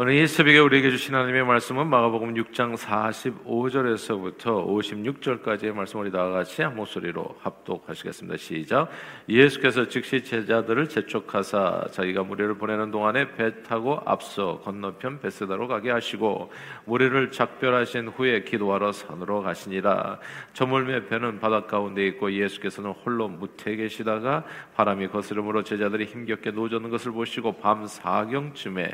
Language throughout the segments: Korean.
오늘 이 새벽에 우리에게 주신 하나님의 말씀은 마가복음 6장 45절에서부터 56절까지의 말씀, 우리 다같이 한 목소리로 합독하시겠습니다. 시작. 예수께서 즉시 제자들을 재촉하사 자기가 무리를 보내는 동안에 배 타고 앞서 건너편 벳세다로 가게 하시고 무리를 작별하신 후에 기도하러 산으로 가시니라. 저물매 배는 바닷 가운데 있고 예수께서는 홀로 무태에 계시다가 바람이 거스름으로 제자들이 힘겹게 노젓는 것을 보시고 밤 사경쯤에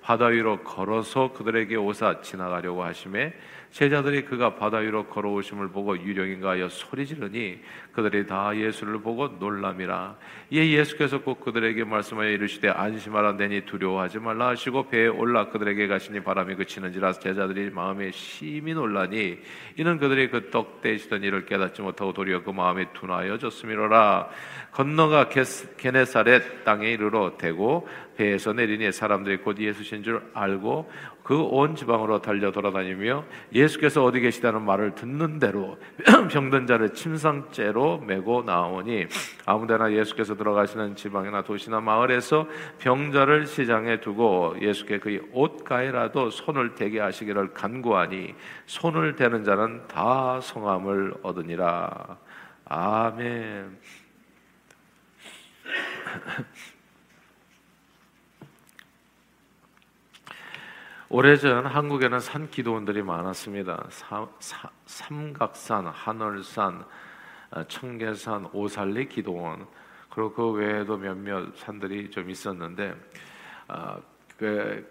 바다 위로 걸어서 그들에게 오사 지나가려고 하심에 제자들이 그가 바다 위로 걸어오심을 보고 유령인가 하여 소리지르니 그들이 다 예수를 보고 놀람이라. 이에 예수께서 곧 그들에게 말씀하여 이르시되 안심하라, 내니 두려워하지 말라 하시고 배에 올라 그들에게 가시니 바람이 그치는지라 제자들이 마음에 심히 놀라니 이는 그들이 그 떡 떼시던 일을 깨닫지 못하고 도리어 그 마음이 둔하여졌음이로라. 건너가 게네사렛 땅에 이르러 대고 배에서 내리니 사람들이 곧 예수신 줄 알고 그 온 지방으로 달려 돌아다니며 예수께서 어디 계시다는 말을 듣는 대로 병든 자를 침상째로 메고 나오니 아무데나 예수께서 들어가시는 지방이나 도시나 마을에서 병자를 시장에 두고 예수께 그의 옷가에라도 손을 대게 하시기를 간구하니 손을 대는 자는 다 성함을 얻으니라. 아멘. 오래전 한국에는 산 기도원들이 많았습니다. 삼각산, 한월산, 청계산, 오산리 기도원, 그리고 그 외에도 몇몇 산들이 좀 있었는데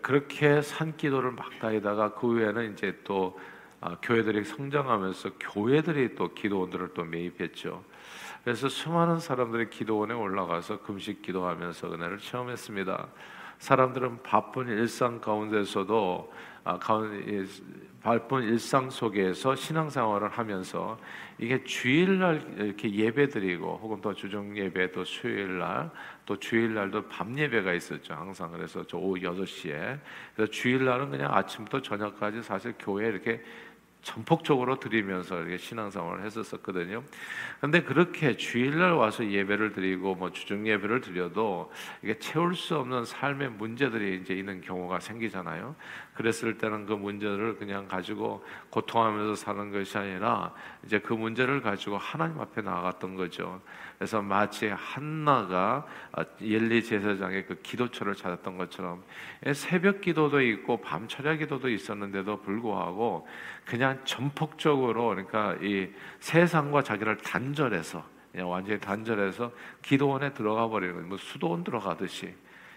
그렇게 산 기도를 막 다니다가 그 외에는 이제 또 교회들이 성장하면서 교회들이 또 기도원들을 또 매입했죠. 그래서 수많은 사람들이 기도원에 올라가서 금식 기도하면서 은혜를 체험했습니다. 사람들은 바쁜 일상 가운데서도 바쁜 일상 속에서 신앙생활을 하면서 이게 주일날 이렇게 예배드리고 혹은 또 주중예배, 또 수요일날, 또 주일날도 밤예배가 있었죠. 항상. 그래서 저 오후 6시에 그래서 주일날은 그냥 아침부터 저녁까지 사실 교회에 이렇게 전폭적으로 드리면서 이렇게 신앙생활을 했었거든요. 그런데 그렇게 주일날 와서 예배를 드리고 뭐 주중 예배를 드려도 이게 채울 수 없는 삶의 문제들이 이제 있는 경우가 생기잖아요. 그랬을 때는 그 문제를 그냥 가지고 고통하면서 사는 것이 아니라 이제 그 문제를 가지고 하나님 앞에 나아갔던 거죠. 그래서 마치 한나가 엘리 제사장의 그 기도처를 찾았던 것처럼 새벽 기도도 있고 밤 철야 기도도 있었는데도 불구하고 그냥 전폭적으로, 그러니까 이 세상과 자기를 단절해서, 그냥 완전히 단절해서 기도원에 들어가 버리는, 뭐 수도원 들어가듯이.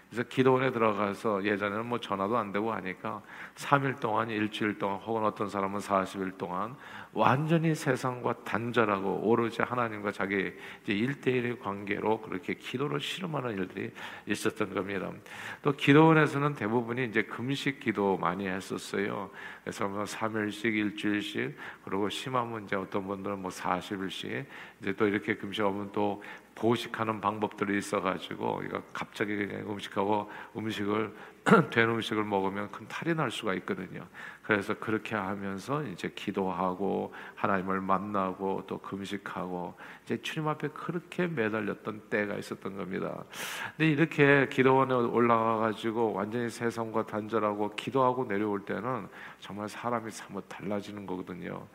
그래서 기도원에 들어가서 예전에는 뭐 전화도 안 되고 하니까 3일 동안, 일주일 동안, 혹은 어떤 사람은 40일 동안 완전히 세상과 단절하고 오로지 하나님과 자기 이제 1대1의 관계로 그렇게 기도를 실험하는 일들이 있었던 겁니다. 또 기도원에서는 대부분이 이제 금식 기도 많이 했었어요. 그래서 3일씩, 일주일씩, 그리고 심한 문제 어떤 분들은 뭐 40일씩, 이제 또 이렇게 금식하면 또 보식하는 방법들이 있어가지고 그러니까 갑자기 음식하고 된 음식을 먹으면 큰 탈이 날 수가 있거든요. 그래서 그렇게 하면서 이제 기도하고 하나님을 만나고 또 금식하고 이제 주님 앞에 그렇게 매달렸던 때가 있었던 겁니다. 근데 이렇게 기도원에 올라가가지고 완전히 세상과 단절하고 기도하고 내려올 때는 정말 사람이 사뭇 달라지는 거거든요.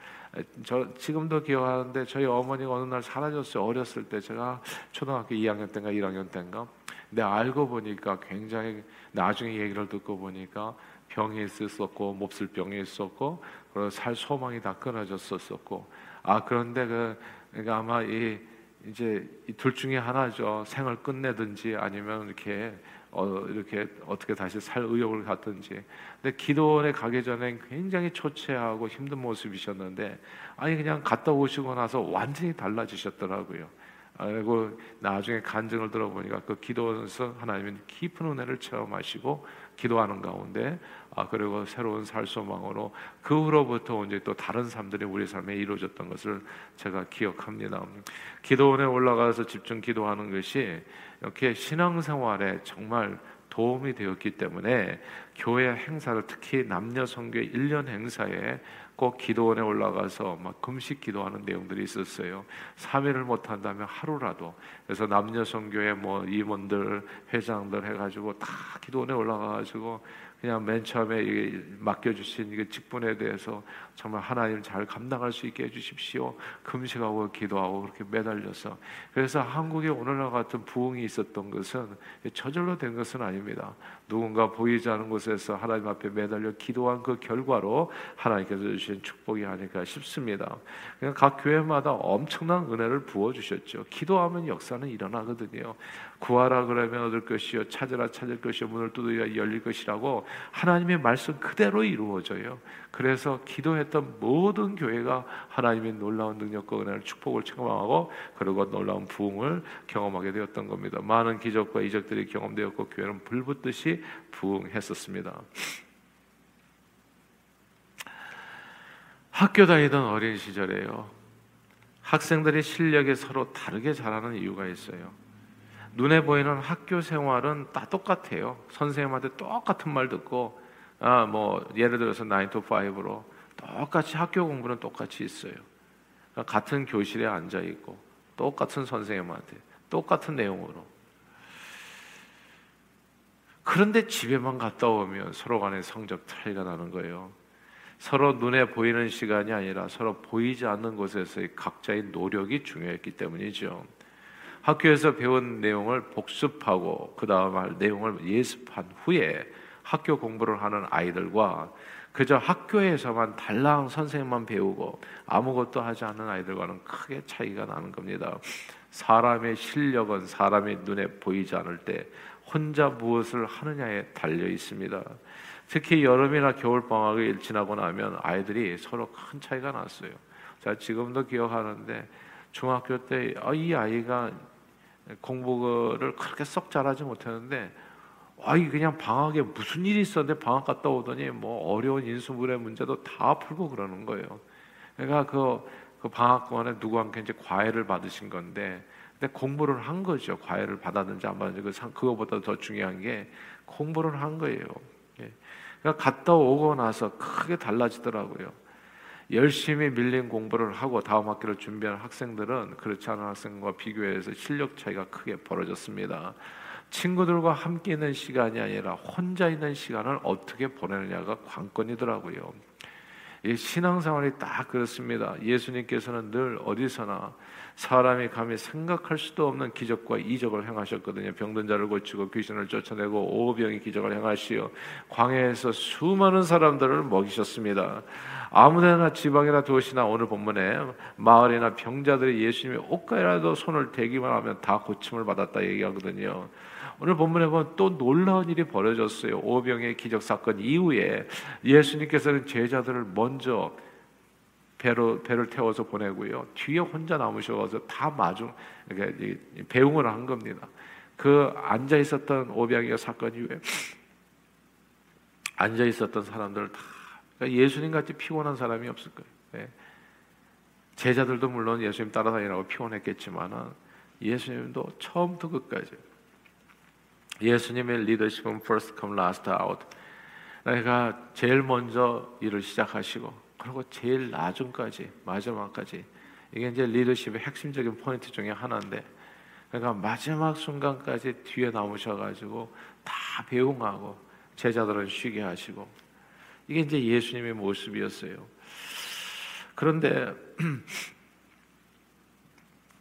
저 지금도 기억하는데 저희 어머니가 어느 날 사라졌어요. 어렸을 때 제가 초등학교 2학년 때인가 1학년 때인가. 근데 알고 보니까 굉장히 나중에 얘기를 듣고 보니까 병이 있었고 몹쓸 병이 있었고 그리고 살 소망이 다 끊어졌었었고 그런데 그러니까 아마 이제 이 둘 중에 하나죠. 생을 끝내든지 아니면 이렇게 어떻게 다시 살 의욕을 갖든지. 근데 기도원에 가기 전엔 굉장히 초췌하고 힘든 모습이셨는데 아니 그냥 갔다 오시고 나서 완전히 달라지셨더라고요. 그리고 나중에 간증을 들어보니까 그 기도원에서 하나님은 깊은 은혜를 체험하시고 기도하는 가운데 그리고 새로운 살 소망으로 그 후로부터 이제 또 다른 삶들이 우리 삶에 이루어졌던 것을 제가 기억합니다. 기도원에 올라가서 집중 기도하는 것이 이렇게 신앙생활에 정말 도움이 되었기 때문에 교회 행사를, 특히 남녀 선교 1년 행사에 꼭 기도원에 올라가서 막 금식 기도하는 내용들이 있었어요. 3일을 못한다면 하루라도. 그래서 남녀 선교회 뭐 임원들 회장들 해가지고 다 기도원에 올라가가지고 그냥 맨 처음에 맡겨주신 이 직분에 대해서 정말 하나님 잘 감당할 수 있게 해주십시오. 금식하고 기도하고 그렇게 매달려서, 그래서 한국에 오늘날 같은 부흥이 있었던 것은 저절로 된 것은 아닙니다. 누군가 보이지 않은 곳에서 하나님 앞에 매달려 기도한 그 결과로 하나님께서 주신 축복이 아닐까 싶습니다. 그냥 각 교회마다 엄청난 은혜를 부어주셨죠. 기도하면 역사는 일어나거든요. 구하라 그러면 얻을 것이요, 찾으라 찾을 것이요, 문을 두드리라 열릴 것이라고 하나님의 말씀 그대로 이루어져요. 그래서 기도했던 모든 교회가 하나님의 놀라운 능력과 은혜를, 축복을 체험하고 그리고 놀라운 부흥을 경험하게 되었던 겁니다. 많은 기적과 이적들이 경험되었고 교회는 불붙듯이 부흥했었습니다. 학교 다니던 어린 시절에요, 학생들의 실력이 서로 다르게 자라는 이유가 있어요. 눈에 보이는 학교 생활은 다 똑같아요. 선생님한테 똑같은 말 듣고, 예를 들어서 9 to 5로 똑같이 학교 공부는 똑같이 있어요. 같은 교실에 앉아 있고 똑같은 선생님한테 똑같은 내용으로. 그런데 집에만 갔다 오면 서로 간에 성적 차이가 나는 거예요. 서로 눈에 보이는 시간이 아니라 서로 보이지 않는 곳에서의 각자의 노력이 중요했기 때문이죠. 학교에서 배운 내용을 복습하고 그 다음 할 내용을 예습한 후에 학교 공부를 하는 아이들과, 그저 학교에서만 달랑 선생님만 배우고 아무것도 하지 않는 아이들과는 크게 차이가 나는 겁니다. 사람의 실력은 사람의 눈에 보이지 않을 때 혼자 무엇을 하느냐에 달려 있습니다. 특히 여름이나 겨울방학이 지나고 나면 아이들이 서로 큰 차이가 났어요. 제가 지금도 기억하는데, 중학교 때 이 아이가 공부를 그렇게 썩 잘하지 못했는데 그냥 방학에 무슨 일이 있었는데 방학 갔다 오더니 어려운 인수분해 문제도 다 풀고 그러는 거예요. 그러니까 그 방학간에 누구한테 이제 과외를 받으신 건데, 근데 공부를 한 거죠. 과외를 받았는지 안 받았는지 그거보다 더 중요한 게 공부를 한 거예요. 그러니까 갔다 오고 나서 크게 달라지더라고요. 열심히 밀린 공부를 하고 다음 학기를 준비하는 학생들은 그렇지 않은 학생과 비교해서 실력 차이가 크게 벌어졌습니다. 친구들과 함께 있는 시간이 아니라 혼자 있는 시간을 어떻게 보내느냐가 관건이더라고요. 신앙생활이 딱 그렇습니다. 예수님께서는 늘 어디서나 사람이 감히 생각할 수도 없는 기적과 이적을 행하셨거든요. 병든 자를 고치고 귀신을 쫓아내고 오병이 기적을 행하시어 광야에서 수많은 사람들을 먹이셨습니다. 아무데나 지방이나 도시나 오늘 본문에 마을이나 병자들이 예수님의 옷가에라도 손을 대기만 하면 다 고침을 받았다 얘기하거든요. 오늘 본문에 보면 또 놀라운 일이 벌어졌어요. 오병의 기적 사건 이후에 예수님께서는 제자들을 먼저 배를 태워서 보내고요, 뒤에 혼자 남으셔서 다 배웅을 한 겁니다. 그 앉아 있었던 오병의 사건 이후에 앉아 있었던 사람들을 다, 그러니까 예수님같이 피곤한 사람이 없을 거예요. 제자들도 물론 예수님 따라다니라고 피곤했겠지만 예수님도 처음부터 끝까지 예수님의 리더십은 first come last out, 그러니까 제일 먼저 일을 시작하시고 그리고 제일 나중까지, 마지막까지. 이게 이제 리더십의 핵심적인 포인트 중에 하나인데, 그러니까 마지막 순간까지 뒤에 남으셔가지고 다 배웅하고 제자들은 쉬게 하시고, 이게 이제 예수님의 모습이었어요. 그런데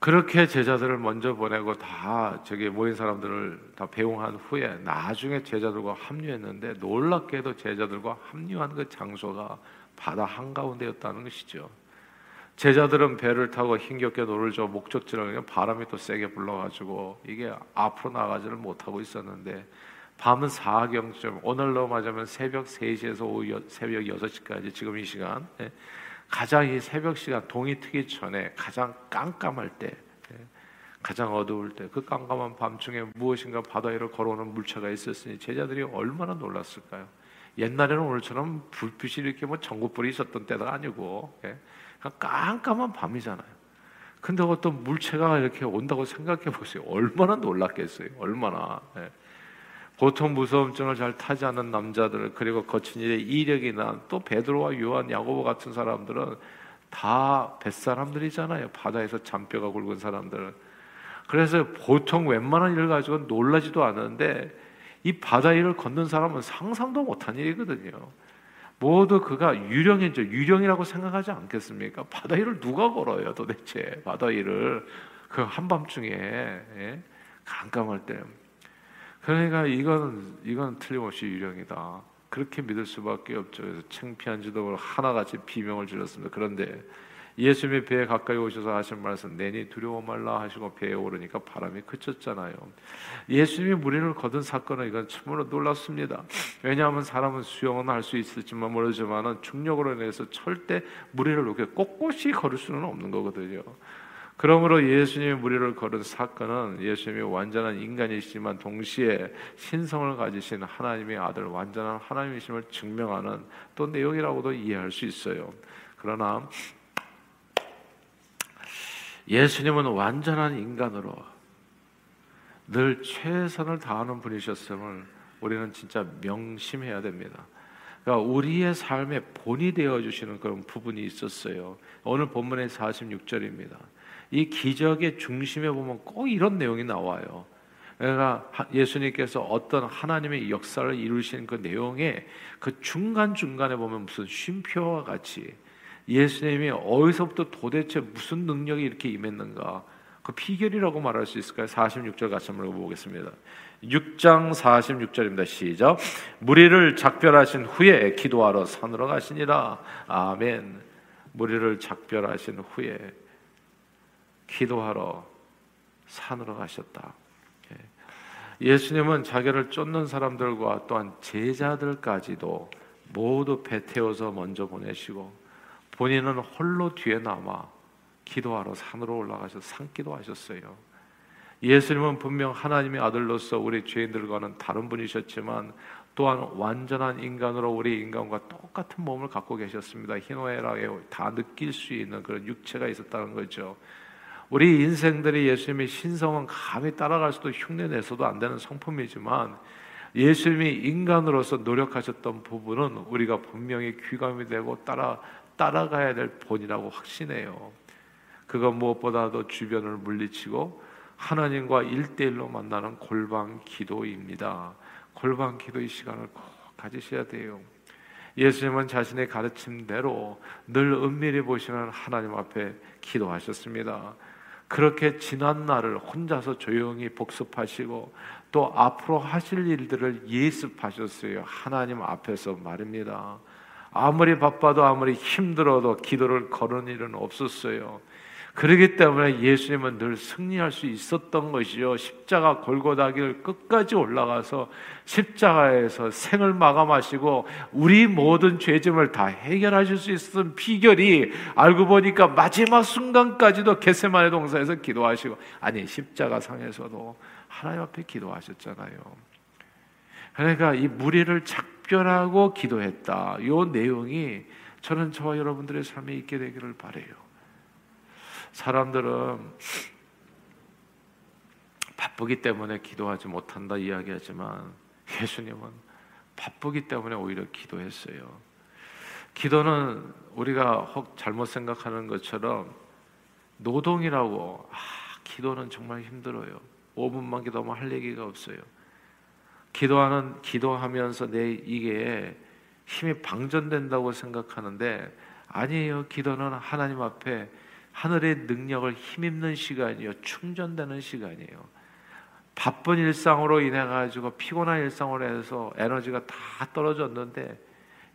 그렇게 제자들을 먼저 보내고 다 저기 모인 사람들을 다 배웅한 후에 나중에 제자들과 합류했는데, 놀랍게도 제자들과 합류한 그 장소가 바다 한가운데였다는 것이죠. 제자들은 배를 타고 힘겹게 노를 저어 목적지를, 바람이 또 세게 불러가지고 이게 앞으로 나가지를 못하고 있었는데, 밤은 4경쯤, 오늘로 맞으면 새벽 3시에서 새벽 6시까지 지금 이 시간, 가장 이 새벽 시간 동이 트기 전에 가장 깜깜할 때, 가장 어두울 때, 그 깜깜한 밤중에 무엇인가 바다 위로 걸어오는 물체가 있었으니 제자들이 얼마나 놀랐을까요? 옛날에는 오늘처럼 불빛이 이렇게 전구불이 있었던 때도 아니고 깜깜한 밤이잖아요. 근데 어떤 물체가 이렇게 온다고 생각해 보세요. 얼마나 놀랐겠어요. 얼마나. 보통 무서움증을 잘 타지 않는 남자들, 그리고 거친 일에 이력이 난 또 베드로와 요한, 야고보 같은 사람들은 다 뱃사람들이잖아요. 바다에서 잔뼈가 굵은 사람들은. 그래서 보통 웬만한 일을 가지고 놀라지도 않는데 이 바다 위를 걷는 사람은 상상도 못한 일이거든요. 모두 그가 유령이죠. 유령이라고 생각하지 않겠습니까? 바다 위를 누가 걸어요 도대체? 바다 위를 그 한밤중에, 예? 깜깜할 때. 그러니까 이건 틀림없이 유령이다. 그렇게 믿을 수밖에 없죠. 그래서 창피한 지독을 하나같이 비명을 질렀습니다. 그런데 예수님이 배에 가까이 오셔서 하신 말씀, 내니 두려워 말라 하시고 배에 오르니까 바람이 그쳤잖아요. 예수님이 무리를 거둔 사건은 이건 참으로 놀랍습니다. 왜냐하면 사람은 수영은 할 수 있을지만 모르지만 중력으로 인해서 절대 무리를 이렇게 꼿꼿이 걸을 수는 없는 거거든요. 그러므로 예수님이 무리를 걸은 사건은 예수님이 완전한 인간이시지만 동시에 신성을 가지신 하나님의 아들, 완전한 하나님이심을 증명하는 또 내용이라고도 이해할 수 있어요. 그러나 예수님은 완전한 인간으로 늘 최선을 다하는 분이셨음을 우리는 진짜 명심해야 됩니다. 그러니까 우리의 삶의 본이 되어주시는 그런 부분이 있었어요. 오늘 본문의 46절입니다. 이 기적의 중심에 보면 꼭 이런 내용이 나와요. 그러니까 예수님께서 어떤 하나님의 역사를 이루신 그 내용에 그 중간중간에 보면 무슨 쉼표와 같이 예수님이 어디서부터 도대체 무슨 능력이 이렇게 임했는가, 그 비결이라고 말할 수 있을까요? 46절 같이 한번 읽어보겠습니다. 6장 46절입니다. 시작. 무리를 작별하신 후에 기도하러 산으로 가시니라. 아멘. 무리를 작별하신 후에 기도하러 산으로 가셨다. 예수님은 자기를 쫓는 사람들과 또한 제자들까지도 모두 배 태워서 먼저 보내시고 본인은 홀로 뒤에 남아 기도하러 산으로 올라가셔서 산기도하셨어요. 예수님은 분명 하나님의 아들로서 우리 죄인들과는 다른 분이셨지만 또한 완전한 인간으로 우리 인간과 똑같은 몸을 갖고 계셨습니다. 희노애락에 다 느낄 수 있는 그런 육체가 있었다는 거죠. 우리 인생들이 예수님의 신성은 감히 따라갈 수도 흉내내서도 안 되는 성품이지만 예수님이 인간으로서 노력하셨던 부분은 우리가 분명히 귀감이 되고 따라가야 될 본이라고 확신해요. 그건 무엇보다도 주변을 물리치고 하나님과 1:1로 만나는 골방 기도입니다. 골방 기도의 시간을 꼭 가지셔야 돼요. 예수님은 자신의 가르침대로 늘 은밀히 보시는 하나님 앞에 기도하셨습니다. 그렇게 지난 날을 혼자서 조용히 복습하시고 또 앞으로 하실 일들을 예습하셨어요. 하나님 앞에서 말입니다. 아무리 바빠도 아무리 힘들어도 기도를 거는 일은 없었어요. 그렇기 때문에 예수님은 늘 승리할 수 있었던 것이요. 십자가 골고다 길 끝까지 올라가서 십자가에서 생을 마감하시고 우리 모든 죄짐을 다 해결하실 수 있었던 비결이 알고 보니까 마지막 순간까지도 겟세마네 동산에서 기도하시고, 아니 십자가 상에서도 하나님 앞에 기도하셨잖아요. 그러니까 이 무리를 작별하고 기도했다. 이 내용이 저는 저와 여러분들의 삶에 있게 되기를 바라요. 사람들은 바쁘기 때문에 기도하지 못한다 이야기하지만 예수님은 바쁘기 때문에 오히려 기도했어요. 기도는 우리가 혹 잘못 생각하는 것처럼 노동이라고, 기도는 정말 힘들어요. 5분만 기도하면 할 얘기가 없어요. 기도하면서 내 이게 힘이 방전된다고 생각하는데 아니에요. 기도는 하나님 앞에 하늘의 능력을 힘입는 시간이요, 충전되는 시간이에요. 바쁜 일상으로 인해 가지고 피곤한 일상으로 해서 에너지가 다 떨어졌는데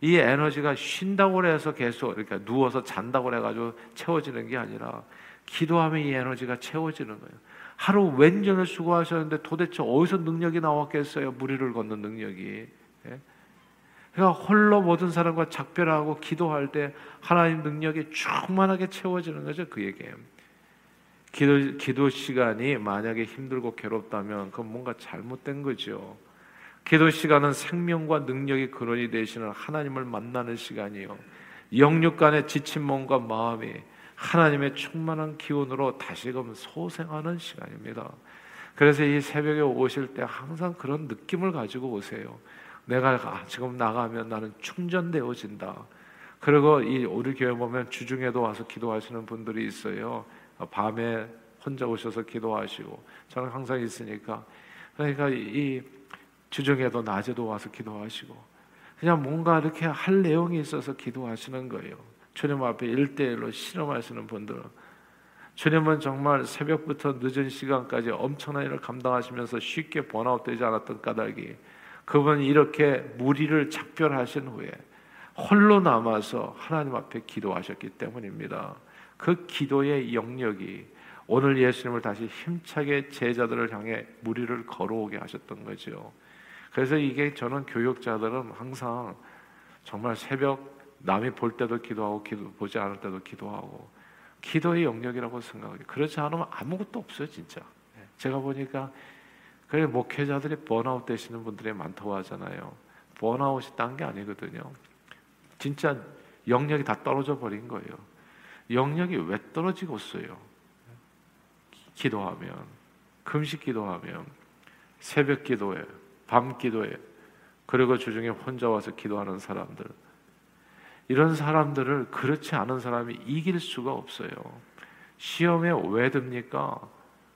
이 에너지가 쉰다고 해서 계속 이렇게 누워서 잔다고 해가지고 채워지는 게 아니라 기도하면 이 에너지가 채워지는 거예요. 하루 왼전을 수고하셨는데 도대체 어디서 능력이 나왔겠어요? 무리를 걷는 능력이. 그러니까 홀로 모든 사람과 작별하고 기도할 때 하나님 능력이 충만하게 채워지는 거죠. 그에게 기도 시간이 만약에 힘들고 괴롭다면 그건 뭔가 잘못된 거죠. 기도 시간은 생명과 능력이 근원이 되시는 하나님을 만나는 시간이요, 영육 간의 지친 몸과 마음이 하나님의 충만한 기운으로 다시금 소생하는 시간입니다. 그래서 이 새벽에 오실 때 항상 그런 느낌을 가지고 오세요. 내가 지금 나가면 나는 충전되어진다. 그리고 이 우리 교회 보면 주중에도 와서 기도하시는 분들이 있어요. 밤에 혼자 오셔서 기도하시고 저는 항상 있으니까. 그러니까 이 주중에도 낮에도 와서 기도하시고 그냥 뭔가 이렇게 할 내용이 있어서 기도하시는 거예요. 주님 앞에 1:1로 실험하시는 분들, 주님은 정말 새벽부터 늦은 시간까지 엄청난 일을 감당하시면서 쉽게 번아웃되지 않았던 까닭이 그분은 이렇게 무리를 작별하신 후에 홀로 남아서 하나님 앞에 기도하셨기 때문입니다. 그 기도의 영역이 오늘 예수님을 다시 힘차게 제자들을 향해 무리를 걸어오게 하셨던 거죠. 그래서 이게 저는 교역자들은 항상 정말 새벽 남이 볼 때도 기도하고 보지 않을 때도 기도하고 기도의 영역이라고 생각해요. 그렇지 않으면 아무것도 없어요, 진짜. 제가 보니까 그래 목회자들이 번아웃 되시는 분들이 많다고 하잖아요. 번아웃이 딴 게 아니거든요. 진짜 영역이 다 떨어져 버린 거예요. 영역이 왜 떨어지겠어요? 기도하면, 금식 기도하면, 새벽 기도에, 밤 기도에, 그리고 주중에 혼자 와서 기도하는 사람들, 이런 사람들을 그렇지 않은 사람이 이길 수가 없어요. 시험에 왜 듭니까?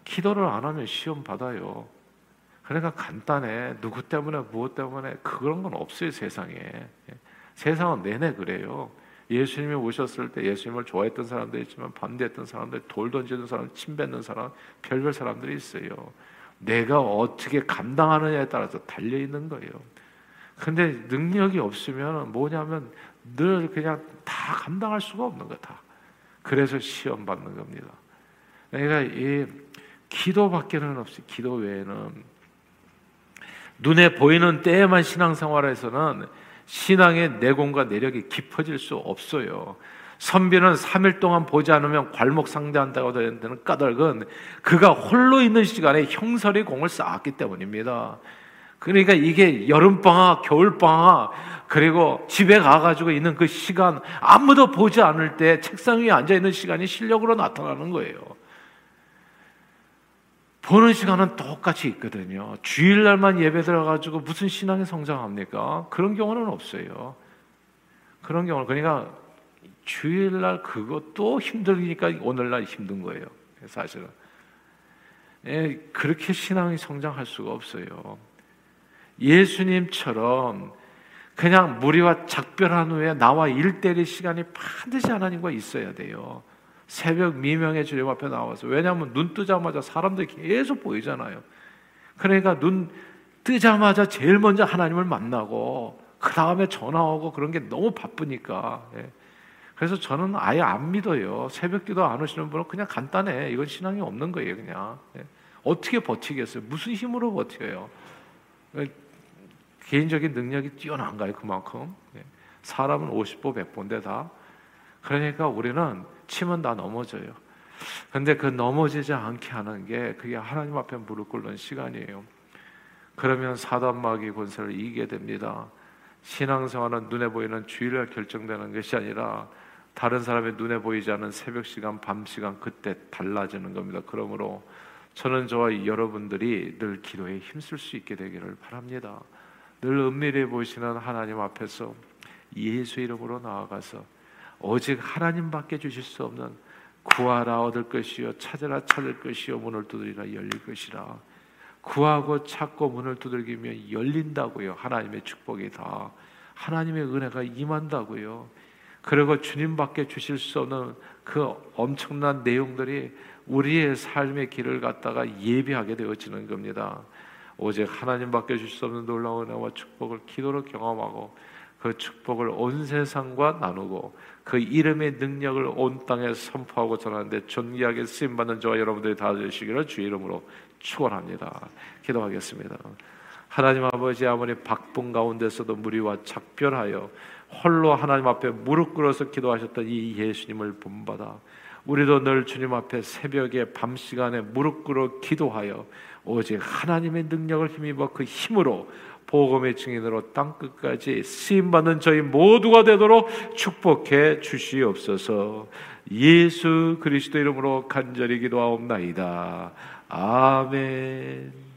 기도를 안 하면 시험 받아요. 그러니까 간단해. 누구 때문에, 무엇 때문에, 그런 건 없어요, 세상에. 세상은 내내 그래요. 예수님이 오셨을 때 예수님을 좋아했던 사람도 있지만 반대했던 사람들, 돌 던지는 사람, 침 뱉는 사람, 별별 사람들이 있어요. 내가 어떻게 감당하느냐에 따라서 달려있는 거예요. 근데 능력이 없으면 뭐냐면 늘 그냥 다 감당할 수가 없는 거다. 그래서 시험 받는 겁니다. 그러니까 이 기도밖에는 없이 기도 외에는 눈에 보이는 때에만 신앙생활에서는 신앙의 내공과 내력이 깊어질 수 없어요. 선비는 3일 동안 보지 않으면 괄목 상대한다고 되는 까닭은 그가 홀로 있는 시간에 형설이 공을 쌓았기 때문입니다. 그러니까 이게 여름방학, 겨울방학, 그리고 집에 가가지고 있는 그 시간, 아무도 보지 않을 때 책상 위에 앉아있는 시간이 실력으로 나타나는 거예요. 보는 시간은 똑같이 있거든요. 주일날만 예배 들어가지고 무슨 신앙이 성장합니까? 그런 경우는 없어요. 그런 경우는, 그러니까 주일날 그것도 힘들니까 오늘날 힘든 거예요, 사실은. 예, 그렇게 신앙이 성장할 수가 없어요. 예수님처럼 그냥 무리와 작별한 후에 나와 1:1 시간이 반드시 하나님과 있어야 돼요. 새벽 미명의 주님 앞에 나와서. 왜냐하면 눈 뜨자마자 사람들이 계속 보이잖아요. 그러니까 눈 뜨자마자 제일 먼저 하나님을 만나고 그 다음에 전화하고 그런 게 너무 바쁘니까. 그래서 저는 아예 안 믿어요. 새벽 기도 안 오시는 분은 그냥 간단해. 이건 신앙이 없는 거예요, 그냥. 어떻게 버티겠어요? 무슨 힘으로 버텨요? 개인적인 능력이 뛰어난가요, 그만큼? 사람은 50보 100보인데 다. 그러니까 우리는 치면 다 넘어져요. 근데 그 넘어지지 않게 하는 게 그게 하나님 앞에 무릎 꿇는 시간이에요. 그러면 사단 마귀 권세를 이기게 됩니다. 신앙생활은 눈에 보이는 주일날 결정되는 것이 아니라 다른 사람의 눈에 보이지 않는 새벽 시간, 밤 시간 그때 달라지는 겁니다. 그러므로 저는 저와 여러분들이 늘 기도에 힘쓸 수 있게 되기를 바랍니다. 늘 은밀히 보시는 하나님 앞에서 예수 이름으로 나아가서 오직 하나님밖에 주실 수 없는 구하라 얻을 것이요 찾으라 찾을 것이요 문을 두드리라 열릴 것이라. 구하고 찾고 문을 두들기면 열린다고요. 하나님의 축복이 다, 하나님의 은혜가 임한다고요. 그리고 주님밖에 주실 수 없는 그 엄청난 내용들이 우리의 삶의 길을 갖다가 예비하게 되어지는 겁니다. 오직 하나님밖에 주실 수 없는 놀라운 은혜와 축복을 기도로 경험하고 그 축복을 온 세상과 나누고 그 이름의 능력을 온 땅에 선포하고 전하는데 존귀하게 쓰임받는 저와 여러분들이 다 되시기를 주의 이름으로 축원합니다. 기도하겠습니다. 하나님 아버지, 아무리 박분 가운데서도 무리와 작별하여 홀로 하나님 앞에 무릎 꿇어서 기도하셨던 이 예수님을 본받아 우리도 늘 주님 앞에 새벽에 밤 시간에 무릎 꿇어 기도하여 오직 하나님의 능력을 힘입어 그 힘으로 복음의 증인으로 땅끝까지 쓰임받는 저희 모두가 되도록 축복해 주시옵소서. 예수 그리스도 이름으로 간절히 기도하옵나이다. 아멘.